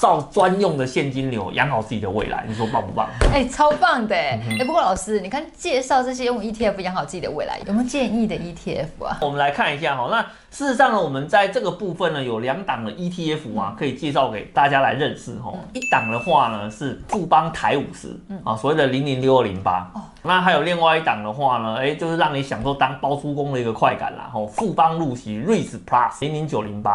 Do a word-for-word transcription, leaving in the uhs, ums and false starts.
造专用的现金流，养好自己的未来，你说棒不棒？哎、欸，超棒的哎、欸嗯欸！不过老师，你看介绍这些用 E T F 养好自己的未来，有没有建议的 E T F 啊？我们来看一下哈、哦，那事实上呢，我们在这个部分呢有两档的 E T F 啊，可以介绍给大家来认识哈、哦。嗯、一档的话呢是富邦台五十、嗯，啊，所谓的零零六二零八。那还有另外一档的话呢，哎、欸，就是让你享受当包租公的一个快感啦，吼、哦，富邦入息 R E I T S Plus 零零九零八。